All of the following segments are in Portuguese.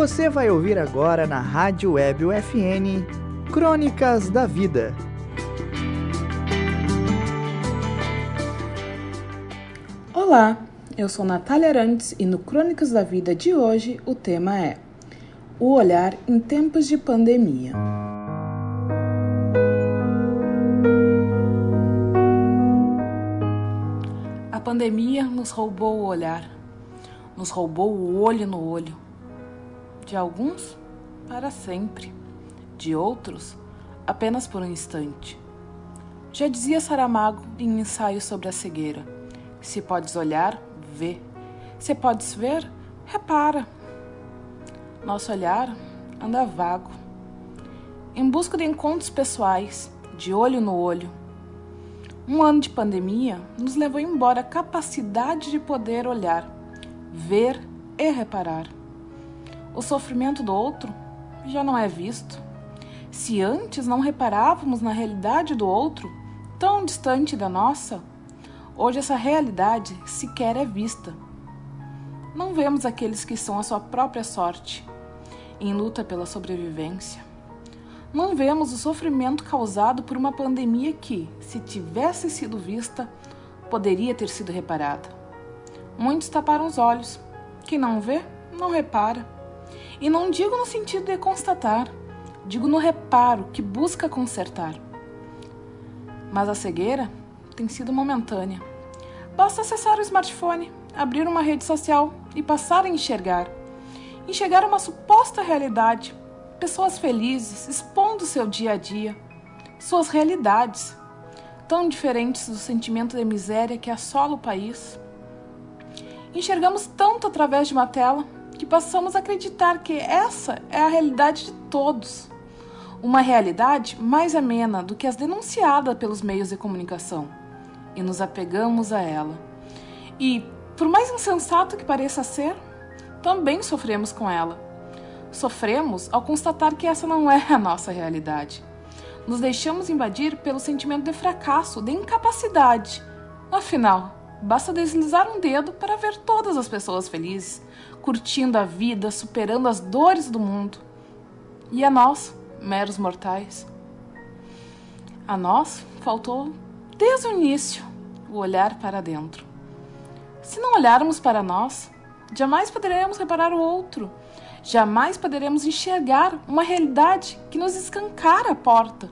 Você vai ouvir agora na Rádio Web UFN, Crônicas da Vida. Olá, eu sou Natália Arantes e no Crônicas da Vida de hoje o tema é O Olhar em Tempos de Pandemia. A pandemia nos roubou o olhar, nos roubou o olho no olho. De alguns, para sempre. De outros, apenas por um instante. Já dizia Saramago em ensaio sobre a cegueira. Se podes olhar, vê. Se podes ver, repara. Nosso olhar anda vago, em busca de encontros pessoais, de olho no olho. Um ano de pandemia nos levou embora a capacidade de poder olhar, ver e reparar. O sofrimento do outro já não é visto. Se antes não reparávamos na realidade do outro, tão distante da nossa, hoje essa realidade sequer é vista. Não vemos aqueles que são a sua própria sorte, em luta pela sobrevivência. Não vemos o sofrimento causado por uma pandemia que, se tivesse sido vista, poderia ter sido reparada. Muitos taparam os olhos. Quem não vê, não repara. E não digo no sentido de constatar, digo no reparo que busca consertar. Mas a cegueira tem sido momentânea. Basta acessar o smartphone, abrir uma rede social e passar a enxergar. Enxergar uma suposta realidade, pessoas felizes expondo seu dia a dia, suas realidades, tão diferentes do sentimento de miséria que assola o país. Enxergamos tanto através de uma tela que passamos a acreditar que essa é a realidade de todos. Uma realidade mais amena do que as denunciadas pelos meios de comunicação. E nos apegamos a ela. E, por mais insensato que pareça ser, também sofremos com ela. Sofremos ao constatar que essa não é a nossa realidade. Nos deixamos invadir pelo sentimento de fracasso, de incapacidade. Afinal, basta deslizar um dedo para ver todas as pessoas felizes, curtindo a vida, superando as dores do mundo. E a nós, meros mortais? A nós faltou, desde o início, o olhar para dentro. Se não olharmos para nós, jamais poderemos reparar o outro, jamais poderemos enxergar uma realidade que nos escancara a porta,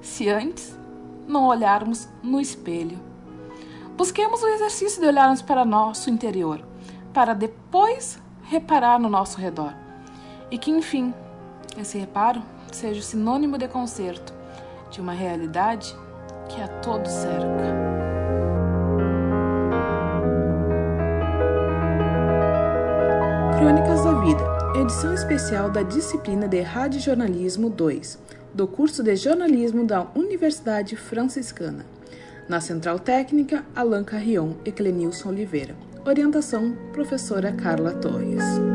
se antes não olharmos no espelho. Busquemos o exercício de olharmos para nosso interior, para depois reparar no nosso redor. E que, enfim, esse reparo seja o sinônimo de conserto de uma realidade que a todos cerca. Crônicas da Vida, edição especial da disciplina de Rádio Jornalismo 2, do curso de Jornalismo da Universidade Franciscana. Na Central Técnica, Alan Carrion e Clenilson Oliveira. Orientação, professora Carla Torres.